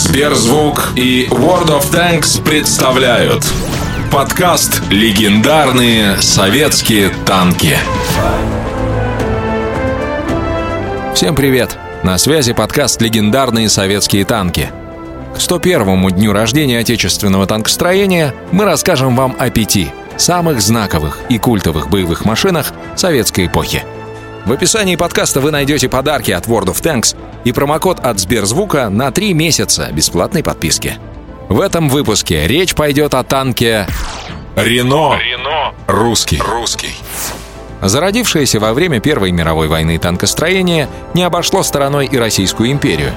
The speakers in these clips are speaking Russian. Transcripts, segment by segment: Сберзвук и World of Tanks представляют подкаст «Легендарные советские танки». Всем привет! На связи подкаст «Легендарные советские танки». К 101-му дню рождения отечественного танкостроения мы расскажем вам о 5 самых знаковых и культовых боевых машинах советской эпохи. В описании подкаста вы найдете подарки от World of Tanks и промокод от Сберзвука на 3 месяца бесплатной подписки. В этом выпуске речь пойдет о танке «Рено-русский». Зародившееся во время Первой мировой войны танкостроение не обошло стороной и Российскую империю.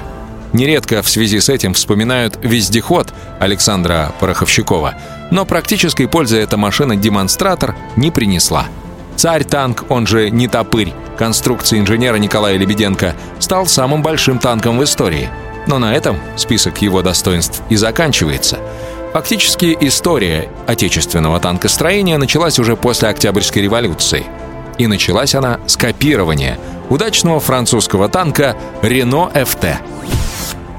Нередко в связи с этим вспоминают «Вездеход» Александра Пороховщикова, но практической пользы эта машина-демонстратор не принесла. «Царь-танк», он же «Нетопырь», конструкции инженера Николая Лебеденко, стал самым большим танком в истории. Но на этом список его достоинств и заканчивается. Фактически история отечественного танкостроения началась уже после Октябрьской революции. И началась она с копирования удачного французского танка «Рено-ФТ».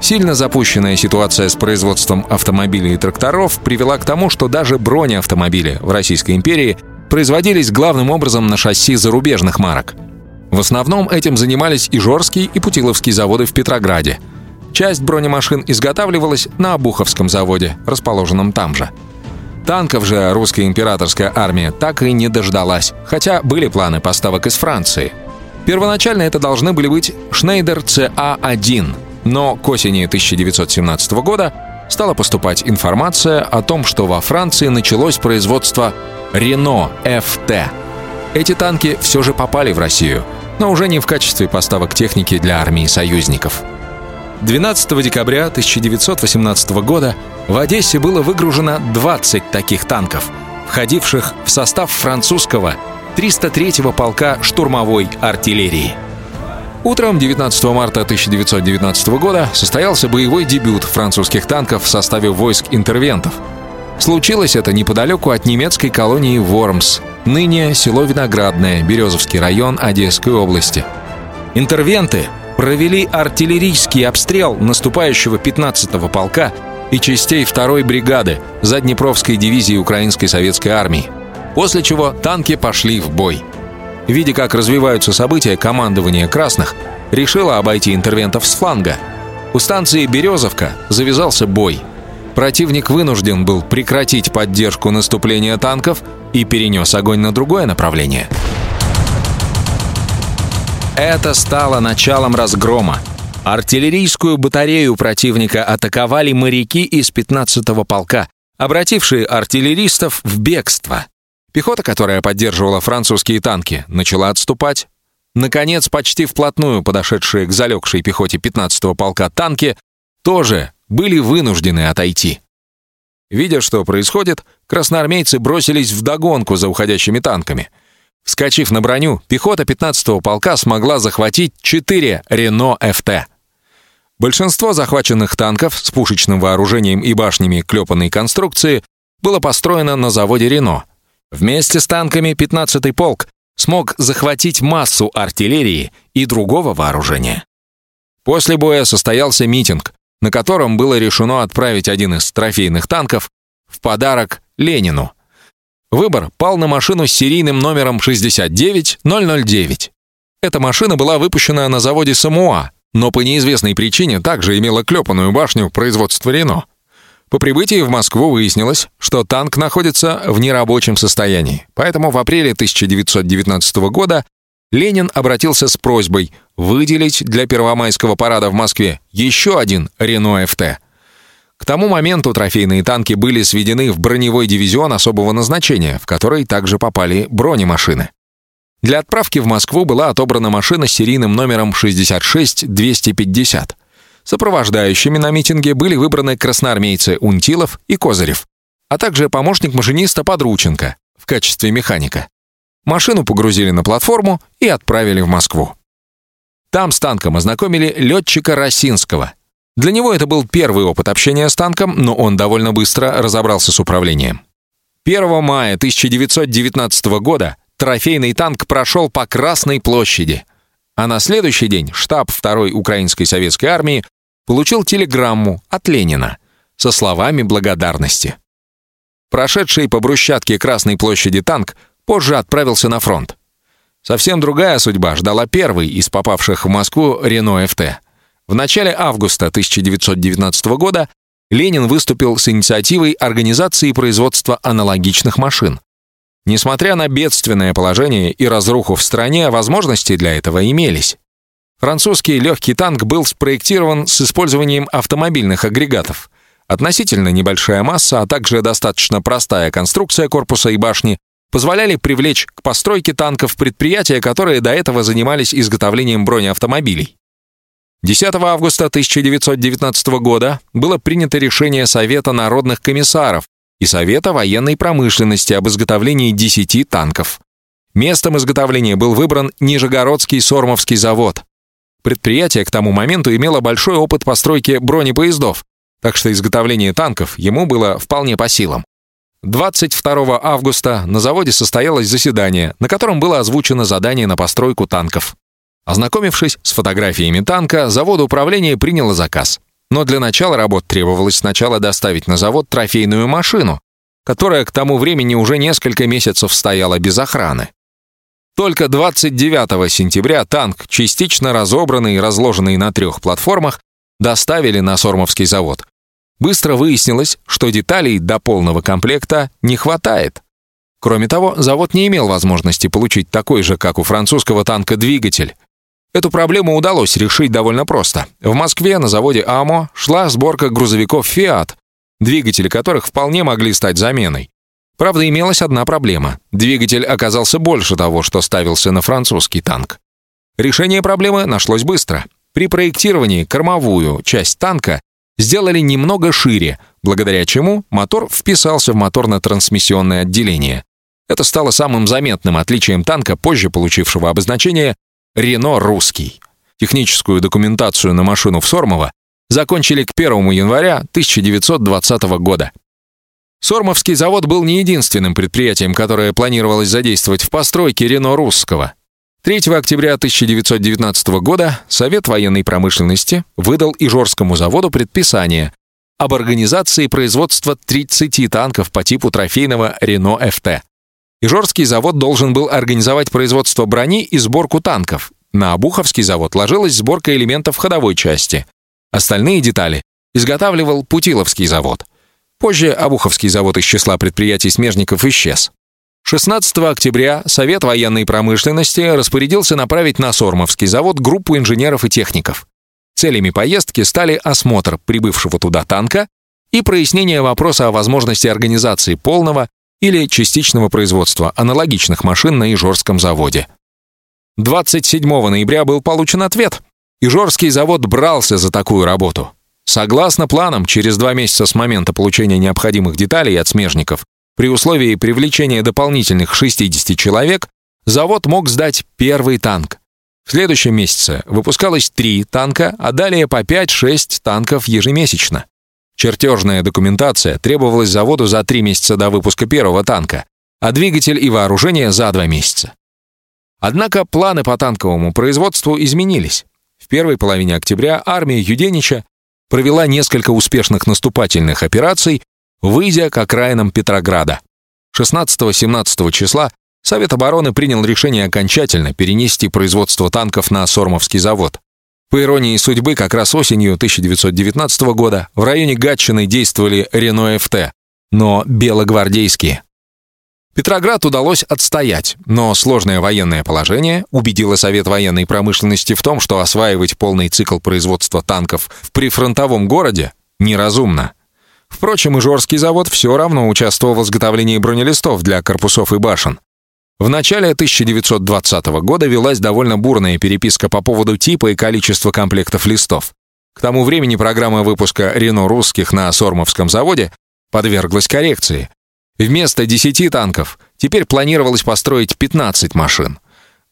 Сильно запущенная ситуация с производством автомобилей и тракторов привела к тому, что даже бронеавтомобили в Российской империи производились главным образом на шасси зарубежных марок. В основном этим занимались Ижорский и Путиловский заводы в Петрограде. Часть бронемашин изготавливалась на Обуховском заводе, расположенном там же. Танков же русская императорская армия так и не дождалась, хотя были планы поставок из Франции. Первоначально это должны были быть «Шнейдер ЦА-1», но к осени 1917 года стала поступать информация о том, что во Франции началось производство «Рено-ФТ». Эти танки все же попали в Россию, но уже не в качестве поставок техники для армии союзников. 12 декабря 1918 года в Одессе было выгружено 20 таких танков, входивших в состав французского 303-го полка штурмовой артиллерии. Утром 19 марта 1919 года состоялся боевой дебют французских танков в составе войск интервентов. Случилось это неподалеку от немецкой колонии Вормс, ныне село Виноградное, Березовский район Одесской области. Интервенты провели артиллерийский обстрел наступающего 15-го полка и частей 2-й бригады Заднепровской дивизии Украинской Советской Армии, после чего танки пошли в бой. Видя, как развиваются события, командование «Красных» решило обойти интервентов с фланга. У станции «Березовка» завязался бой. Противник вынужден был прекратить поддержку наступления танков и перенес огонь на другое направление. Это стало началом разгрома. Артиллерийскую батарею противника атаковали моряки из 15-го полка, обратившие артиллеристов в бегство. Пехота, которая поддерживала французские танки, начала отступать. Наконец, почти вплотную подошедшие к залегшей пехоте 15-го полка танки тоже были вынуждены отойти. Видя, что происходит, красноармейцы бросились вдогонку за уходящими танками. Вскочив на броню, пехота 15-го полка смогла захватить 4 «Рено-ФТ». Большинство захваченных танков с пушечным вооружением и башнями клепанной конструкции было построено на заводе «Рено». Вместе с танками 15-й полк смог захватить массу артиллерии и другого вооружения. После боя состоялся митинг, на котором было решено отправить один из трофейных танков в подарок Ленину. Выбор пал на машину с серийным номером 69009. Эта машина была выпущена на заводе Самуа, но по неизвестной причине также имела клепанную башню производства «Рено». По прибытии в Москву выяснилось, что танк находится в нерабочем состоянии, поэтому в апреле 1919 года Ленин обратился с просьбой выделить для Первомайского парада в Москве еще один «Рено-ФТ». К тому моменту трофейные танки были сведены в броневой дивизион особого назначения, в который также попали бронемашины. Для отправки в Москву была отобрана машина с серийным номером 66250. Сопровождающими на митинге были выбраны красноармейцы Унтилов и Козырев, а также помощник машиниста Подрученко в качестве механика. Машину погрузили на платформу и отправили в Москву. Там с танком ознакомили летчика Росинского. Для него это был первый опыт общения с танком, но он довольно быстро разобрался с управлением. 1 мая 1919 года трофейный танк прошел по Красной площади, а на следующий день штаб 2-й Украинской Советской Армии получил телеграмму от Ленина со словами благодарности. Прошедший по брусчатке Красной площади танк позже отправился на фронт. Совсем другая судьба ждала первый из попавших в Москву «Рено-ФТ». В начале августа 1919 года Ленин выступил с инициативой организации производства аналогичных машин. Несмотря на бедственное положение и разруху в стране, возможности для этого имелись. Французский легкий танк был спроектирован с использованием автомобильных агрегатов. Относительно небольшая масса, а также достаточно простая конструкция корпуса и башни позволяли привлечь к постройке танков предприятия, которые до этого занимались изготовлением бронеавтомобилей. 10 августа 1919 года было принято решение Совета народных комиссаров и Совета военной промышленности об изготовлении 10 танков. Местом изготовления был выбран Нижегородский Сормовский завод. Предприятие к тому моменту имело большой опыт постройки бронепоездов, так что изготовление танков ему было вполне по силам. 22 августа на заводе состоялось заседание, на котором было озвучено задание на постройку танков. Ознакомившись с фотографиями танка, заводоуправление приняло заказ. Но для начала работ требовалось сначала доставить на завод трофейную машину, которая к тому времени уже несколько месяцев стояла без охраны. Только 29 сентября танк, частично разобранный и разложенный на 3 платформах, доставили на Сормовский завод. Быстро выяснилось, что деталей до полного комплекта не хватает. Кроме того, завод не имел возможности получить такой же, как у французского танка, двигатель. Эту проблему удалось решить довольно просто. В Москве на заводе АМО шла сборка грузовиков Fiat, двигатели которых вполне могли стать заменой. Правда, имелась одна проблема. Двигатель оказался больше того, что ставился на французский танк. Решение проблемы нашлось быстро. При проектировании кормовую часть танка сделали немного шире, благодаря чему мотор вписался в моторно-трансмиссионное отделение. Это стало самым заметным отличием танка, позже получившего обозначение «Рено-русский». Техническую документацию на машину в Сормово закончили к 1 января 1920 года. Сормовский завод был не единственным предприятием, которое планировалось задействовать в постройке «Рено-русского». 3 октября 1919 года Совет военной промышленности выдал Ижорскому заводу предписание об организации производства 30 танков по типу трофейного «Рено-ФТ». Ижорский завод должен был организовать производство брони и сборку танков. На Обуховский завод ложилась сборка элементов ходовой части. Остальные детали изготавливал Путиловский завод. Позже Обуховский завод из числа предприятий-смежников исчез. 16 октября Совет военной промышленности распорядился направить на Сормовский завод группу инженеров и техников. Целями поездки стали осмотр прибывшего туда танка и прояснение вопроса о возможности организации полного или частичного производства аналогичных машин на Ижорском заводе. 27 ноября был получен ответ. Ижорский завод брался за такую работу. Согласно планам, через 2 месяца с момента получения необходимых деталей от смежников, при условии привлечения дополнительных 60 человек, завод мог сдать первый танк. В следующем месяце выпускалось 3 танка, а далее по 5-6 танков ежемесячно. Чертежная документация требовалась заводу за 3 месяца до выпуска первого танка, а двигатель и вооружение за 2 месяца. Однако планы по танковому производству изменились. В первой половине октября армия Юденича провела несколько успешных наступательных операций, выйдя к окраинам Петрограда. 16-17 числа Совет обороны принял решение окончательно перенести производство танков на Сормовский завод. По иронии судьбы, как раз осенью 1919 года в районе Гатчины действовали «Рено-ФТ», но белогвардейские. Петроград удалось отстоять, но сложное военное положение убедило Совет военной промышленности в том, что осваивать полный цикл производства танков в прифронтовом городе неразумно. Впрочем, Ижорский завод все равно участвовал в изготовлении бронелистов для корпусов и башен. В начале 1920 года велась довольно бурная переписка по поводу типа и количества комплектов листов. К тому времени программа выпуска «Рено-русских» на Сормовском заводе подверглась коррекции. Вместо 10 танков теперь планировалось построить 15 машин.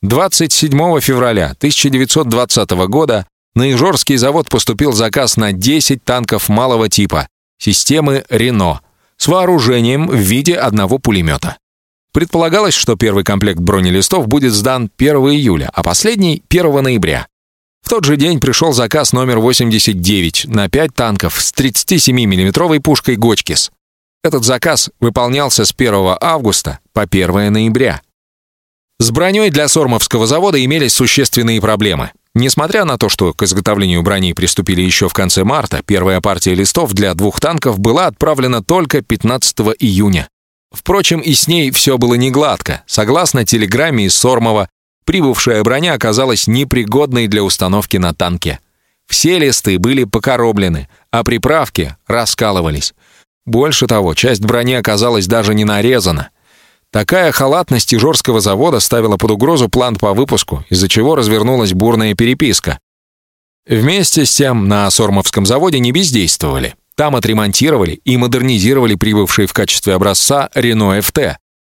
27 февраля 1920 года на Ижорский завод поступил заказ на 10 танков малого типа системы «Рено» с вооружением в виде одного пулемета. Предполагалось, что первый комплект бронелистов будет сдан 1 июля, а последний — 1 ноября. В тот же день пришел заказ номер 89 на 5 танков с 37-мм пушкой «Гочкис». Этот заказ выполнялся с 1 августа по 1 ноября. С броней для Сормовского завода имелись существенные проблемы. Несмотря на то, что к изготовлению брони приступили еще в конце марта, первая партия листов для 2 танков была отправлена только 15 июня. Впрочем, и с ней все было негладко. Согласно телеграмме из Сормова, прибывшая броня оказалась непригодной для установки на танке. Все листы были покороблены, а приправки раскалывались. Больше того, часть брони оказалась даже не нарезана. Такая халатность Ижорского завода ставила под угрозу план по выпуску, из-за чего развернулась бурная переписка. Вместе с тем на Сормовском заводе не бездействовали. Там отремонтировали и модернизировали прибывший в качестве образца «Рено-ФТ».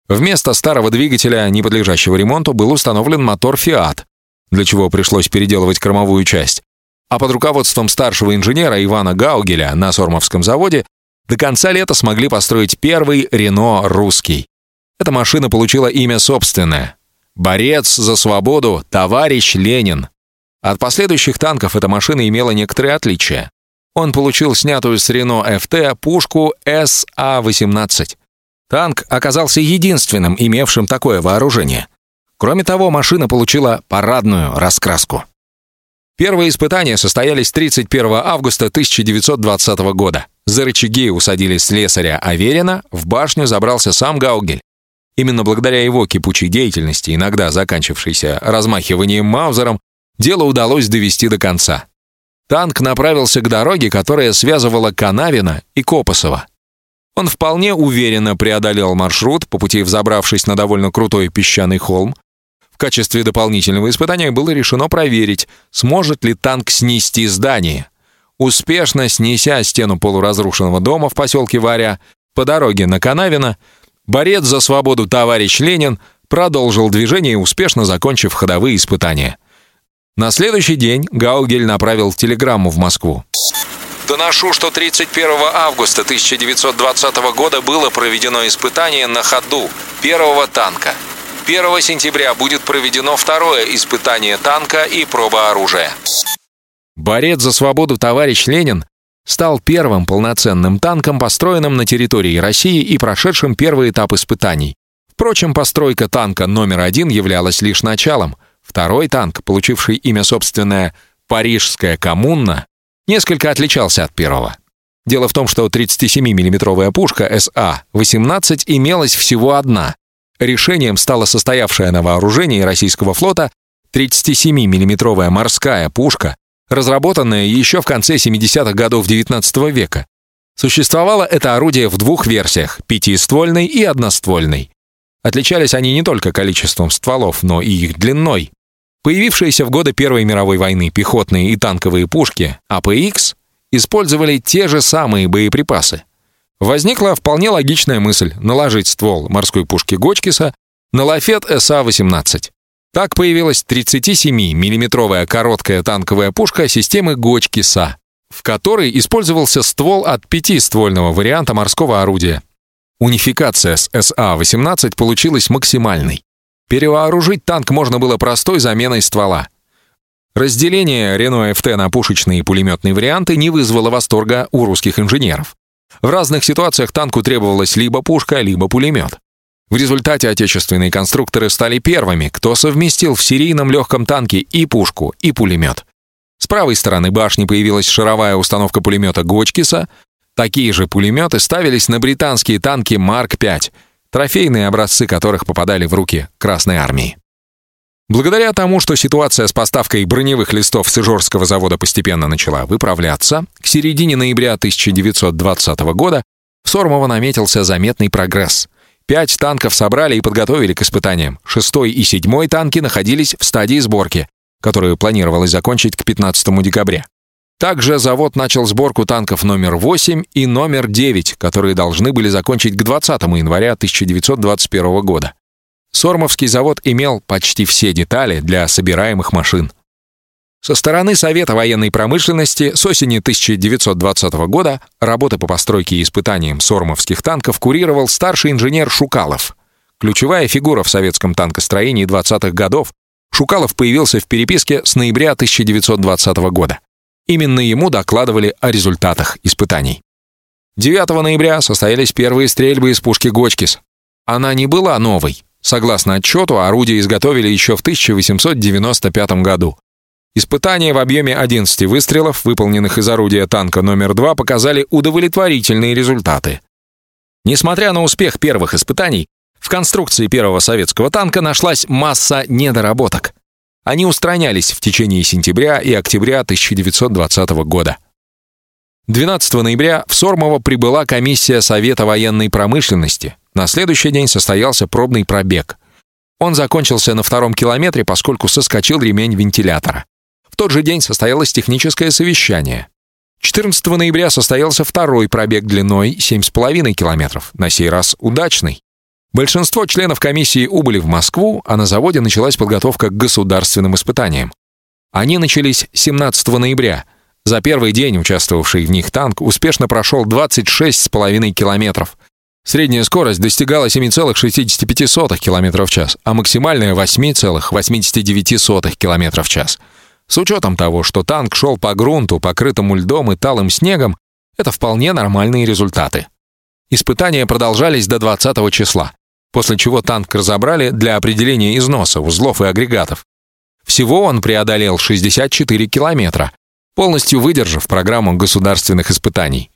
Вместо старого двигателя, не подлежащего ремонту, был установлен мотор «Fiat», для чего пришлось переделывать кормовую часть. А под руководством старшего инженера Ивана Гаугеля на Сормовском заводе до конца лета смогли построить первый «Рено-русский». Эта машина получила имя собственное. «Борец за свободу, товарищ Ленин». От последующих танков эта машина имела некоторые отличия. Он получил снятую с «Рено-ФТ» пушку СА-18. Танк оказался единственным, имевшим такое вооружение. Кроме того, машина получила парадную раскраску. Первые испытания состоялись 31 августа 1920 года. За рычаги усадили слесаря Аверина, в башню забрался сам Гаугель. Именно благодаря его кипучей деятельности, иногда заканчившейся размахиванием маузером, дело удалось довести до конца. Танк направился к дороге, которая связывала Канавино и Копосово. Он вполне уверенно преодолел маршрут, по пути взобравшись на довольно крутой песчаный холм. В качестве дополнительного испытания было решено проверить, сможет ли танк снести здание. Успешно снеся стену полуразрушенного дома в поселке Варя, по дороге на Канавино, борец за свободу товарищ Ленин продолжил движение, успешно закончив ходовые испытания. На следующий день Гаугель направил телеграмму в Москву. Доношу, что 31 августа 1920 года было проведено испытание на ходу первого танка. 1 сентября будет проведено второе испытание танка и проба оружия. Борец за свободу товарищ Ленин стал первым полноценным танком, построенным на территории России и прошедшим первый этап испытаний. Впрочем, постройка танка номер 1 являлась лишь началом. Второй танк, получивший имя собственное «Парижская коммуна», несколько отличался от первого. Дело в том, что 37-мм пушка СА-18 имелась всего одна. Решением стала состоявшая на вооружении российского флота 37-мм морская пушка, разработанная еще в конце 70-х годов XIX века. Существовало это орудие в 2 версиях – пятиствольной и одноствольной. Отличались они не только количеством стволов, но и их длиной. Появившиеся в годы Первой мировой войны пехотные и танковые пушки АПХ использовали те же самые боеприпасы. Возникла вполне логичная мысль наложить ствол морской пушки Гочкиса на лафет СА-18. Так появилась 37-мм короткая танковая пушка системы Гочкиса, в которой использовался ствол от 5-ствольного варианта морского орудия. Унификация с СА-18 получилась максимальной. Перевооружить танк можно было простой заменой ствола. Разделение «Рено-ФТ» на пушечные и пулеметные варианты не вызвало восторга у русских инженеров. В разных ситуациях танку требовалась либо пушка, либо пулемет. В результате отечественные конструкторы стали первыми, кто совместил в серийном легком танке и пушку, и пулемет. С правой стороны башни появилась шаровая установка пулемета Гочкиса. Такие же пулеметы ставились на британские танки Марк 5, трофейные образцы которых попадали в руки Красной армии. Благодаря тому, что ситуация с поставкой броневых листов с Ижорского завода постепенно начала выправляться, к середине ноября 1920 года в Сормово наметился заметный прогресс. 5 танков собрали и подготовили к испытаниям. 6-й и 7-й танки находились в стадии сборки, которую планировалось закончить к 15 декабря. Также завод начал сборку танков номер 8 и номер 9, которые должны были закончить к 20 января 1921 года. Сормовский завод имел почти все детали для собираемых машин. Со стороны Совета военной промышленности с осени 1920 года работы по постройке и испытаниям сормовских танков курировал старший инженер Шукалов. Ключевая фигура в советском танкостроении 20-х годов, Шукалов появился в переписке с ноября 1920 года. Именно ему докладывали о результатах испытаний. 9 ноября состоялись первые стрельбы из пушки «Гочкис». Она не была новой. Согласно отчету, орудие изготовили еще в 1895 году. Испытания в объеме 11 выстрелов, выполненных из орудия танка номер 2, показали удовлетворительные результаты. Несмотря на успех первых испытаний, в конструкции первого советского танка нашлась масса недоработок. Они устранялись в течение сентября и октября 1920 года. 12 ноября в Сормово прибыла комиссия Совета военной промышленности. На следующий день состоялся пробный пробег. Он закончился на втором километре, поскольку соскочил ремень вентилятора. В тот же день состоялось техническое совещание. 14 ноября состоялся второй пробег длиной 7,5 километров, на сей раз удачный. Большинство членов комиссии убыли в Москву, а на заводе началась подготовка к государственным испытаниям. Они начались 17 ноября. За первый день участвовавший в них танк успешно прошел 26,5 километров. Средняя скорость достигала 7,65 км в час, а максимальная 8,89 км в час. С учетом того, что танк шел по грунту, покрытому льдом и талым снегом, это вполне нормальные результаты. Испытания продолжались до 20 числа, после чего танк разобрали для определения износа, узлов и агрегатов. Всего он преодолел 64 километра, полностью выдержав программу государственных испытаний.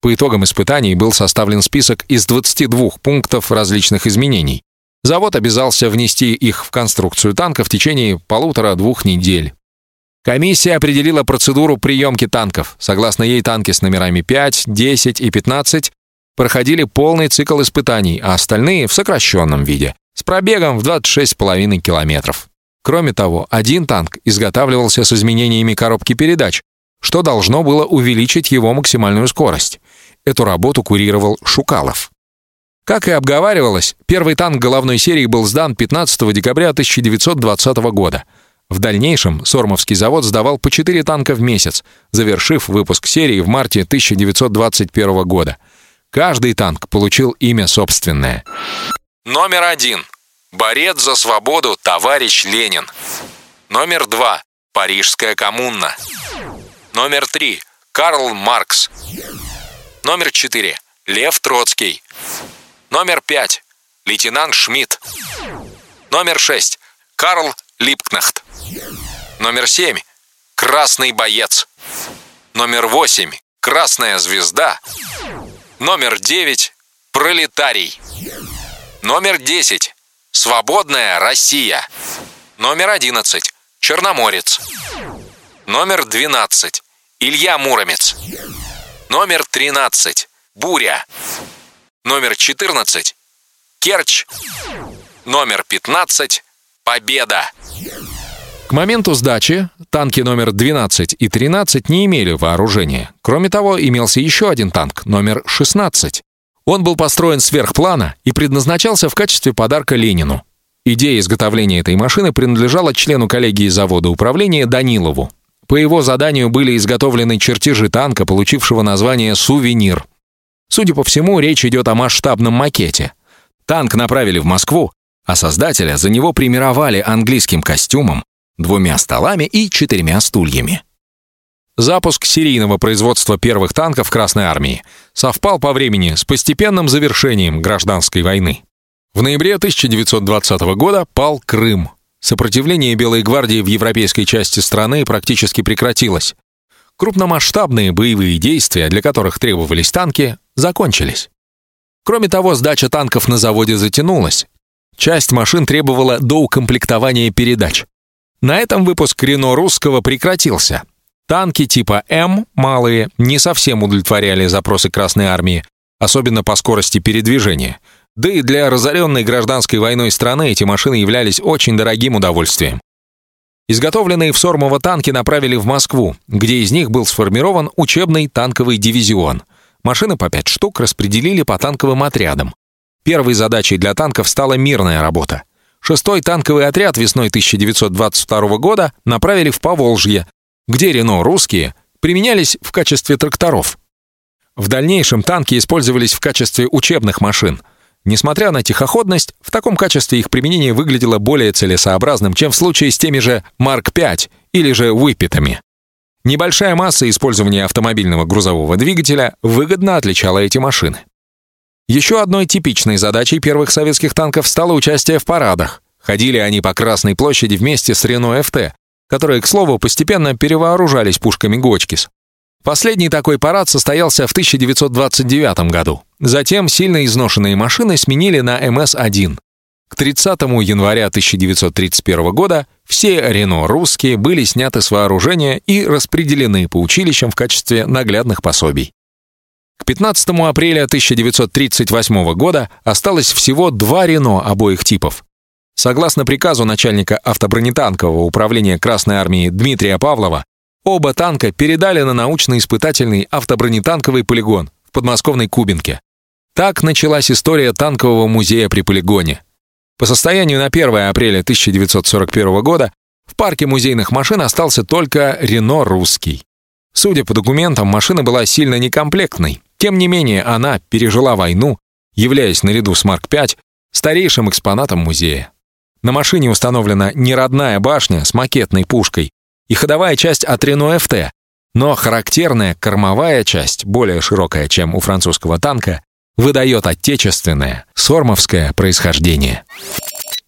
По итогам испытаний был составлен список из 22 пунктов различных изменений. Завод обязался внести их в конструкцию танка в течение 1,5-2 недель. Комиссия определила процедуру приемки танков. Согласно ей, танки с номерами 5, 10 и 15 проходили полный цикл испытаний, а остальные в сокращенном виде, с пробегом в 26,5 километров. Кроме того, один танк изготавливался с изменениями коробки передач, что должно было увеличить его максимальную скорость. Эту работу курировал Шукалов. Как и обговаривалось, первый танк головной серии был сдан 15 декабря 1920 года. В дальнейшем Сормовский завод сдавал по 4 танка в месяц, завершив выпуск серии в марте 1921 года. Каждый танк получил имя собственное. Номер 1. Борец за свободу товарищ Ленин. Номер 2. Парижская коммуна. Номер 3. Карл Маркс. Номер 4. Лев Троцкий. Номер 5. Лейтенант Шмидт. Номер 6. Карл Липкнахт. Номер 7. Красный боец. Номер 8. Красная звезда. Номер 9. Пролетарий. Номер 10. Свободная Россия. Номер 11. Черноморец. Номер 12. Илья Муромец. Номер 13. Буря. Номер 14. Керчь. Номер 15. Победа. К моменту сдачи танки номер 12 и 13 не имели вооружения. Кроме того, имелся еще один танк, номер 16. Он был построен сверхплана и предназначался в качестве подарка Ленину. Идея изготовления этой машины принадлежала члену коллегии завода управления Данилову. По его заданию были изготовлены чертежи танка, получившего название «Сувенир». Судя по всему, речь идет о масштабном макете. Танк направили в Москву, а создателя за него премировали английским костюмом, 2 столами и 4 стульями. Запуск серийного производства первых танков Красной армии совпал по времени с постепенным завершением гражданской войны. В ноябре 1920 года пал Крым. Сопротивление Белой гвардии в европейской части страны практически прекратилось. Крупномасштабные боевые действия, для которых требовались танки, закончились. Кроме того, сдача танков на заводе затянулась. Часть машин требовала доукомплектования передач. На этом выпуск «Рено-русского» прекратился. Танки типа «М», малые, не совсем удовлетворяли запросы Красной армии, особенно по скорости передвижения. Да и для разоренной гражданской войной страны эти машины являлись очень дорогим удовольствием. Изготовленные в Сормово танки направили в Москву, где из них был сформирован учебный танковый дивизион. Машины по 5 штук распределили по танковым отрядам. Первой задачей для танков стала мирная работа. 6-й танковый отряд весной 1922 года направили в Поволжье, где «Рено-русские» применялись в качестве тракторов. В дальнейшем танки использовались в качестве учебных машин. Несмотря на тихоходность, в таком качестве их применение выглядело более целесообразным, чем в случае с теми же Марк 5 или же выпитами. Небольшая масса использования автомобильного грузового двигателя выгодно отличала эти машины. Еще одной типичной задачей первых советских танков стало участие в парадах. Ходили они по Красной площади вместе с Рено-ФТ, которые, к слову, постепенно перевооружались пушками Гочкис. Последний такой парад состоялся в 1929 году. Затем сильно изношенные машины сменили на МС-1. К 30 января 1931 года все Рено-русские были сняты с вооружения и распределены по училищам в качестве наглядных пособий. К 15 апреля 1938 года осталось всего 2 Рено обоих типов. Согласно приказу начальника автобронетанкового управления Красной армии Дмитрия Павлова, оба танка передали на научно-испытательный автобронетанковый полигон в подмосковной Кубинке. Так началась история танкового музея при полигоне. По состоянию на 1 апреля 1941 года в парке музейных машин остался только Рено-русский. Судя по документам, машина была сильно некомплектной. Тем не менее, она пережила войну, являясь наряду с Марк 5 старейшим экспонатом музея. На машине установлена неродная башня с макетной пушкой и ходовая часть от Рено-ФТ, но характерная кормовая часть, более широкая, чем у французского танка, выдает отечественное, сормовское происхождение.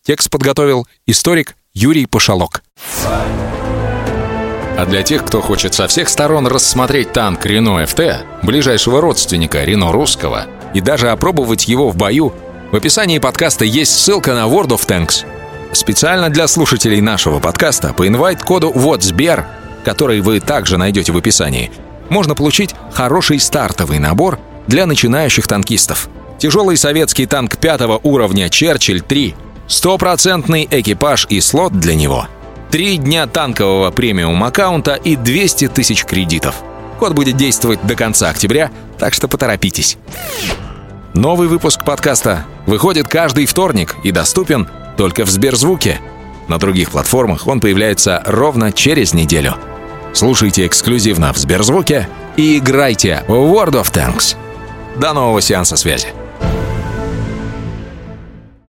Текст подготовил историк Юрий Пошалок. А для тех, кто хочет со всех сторон рассмотреть танк Рено-ФТ, ближайшего родственника Рено-русского, и даже опробовать его в бою, в описании подкаста есть ссылка на World of Tanks. Специально для слушателей нашего подкаста по инвайт-коду «Вот Сбер», который вы также найдете в описании, можно получить хороший стартовый набор для начинающих танкистов. Тяжелый советский танк 5 уровня «Черчилль-3», 100-процентный экипаж и слот для него, 3 дня танкового премиум-аккаунта и 200 тысяч кредитов. Код будет действовать до конца октября, так что поторопитесь. Новый выпуск подкаста выходит каждый вторник и доступен только в Сберзвуке. На других платформах он появляется ровно через неделю. Слушайте эксклюзивно в Сберзвуке и играйте в World of Tanks. До нового сеанса связи.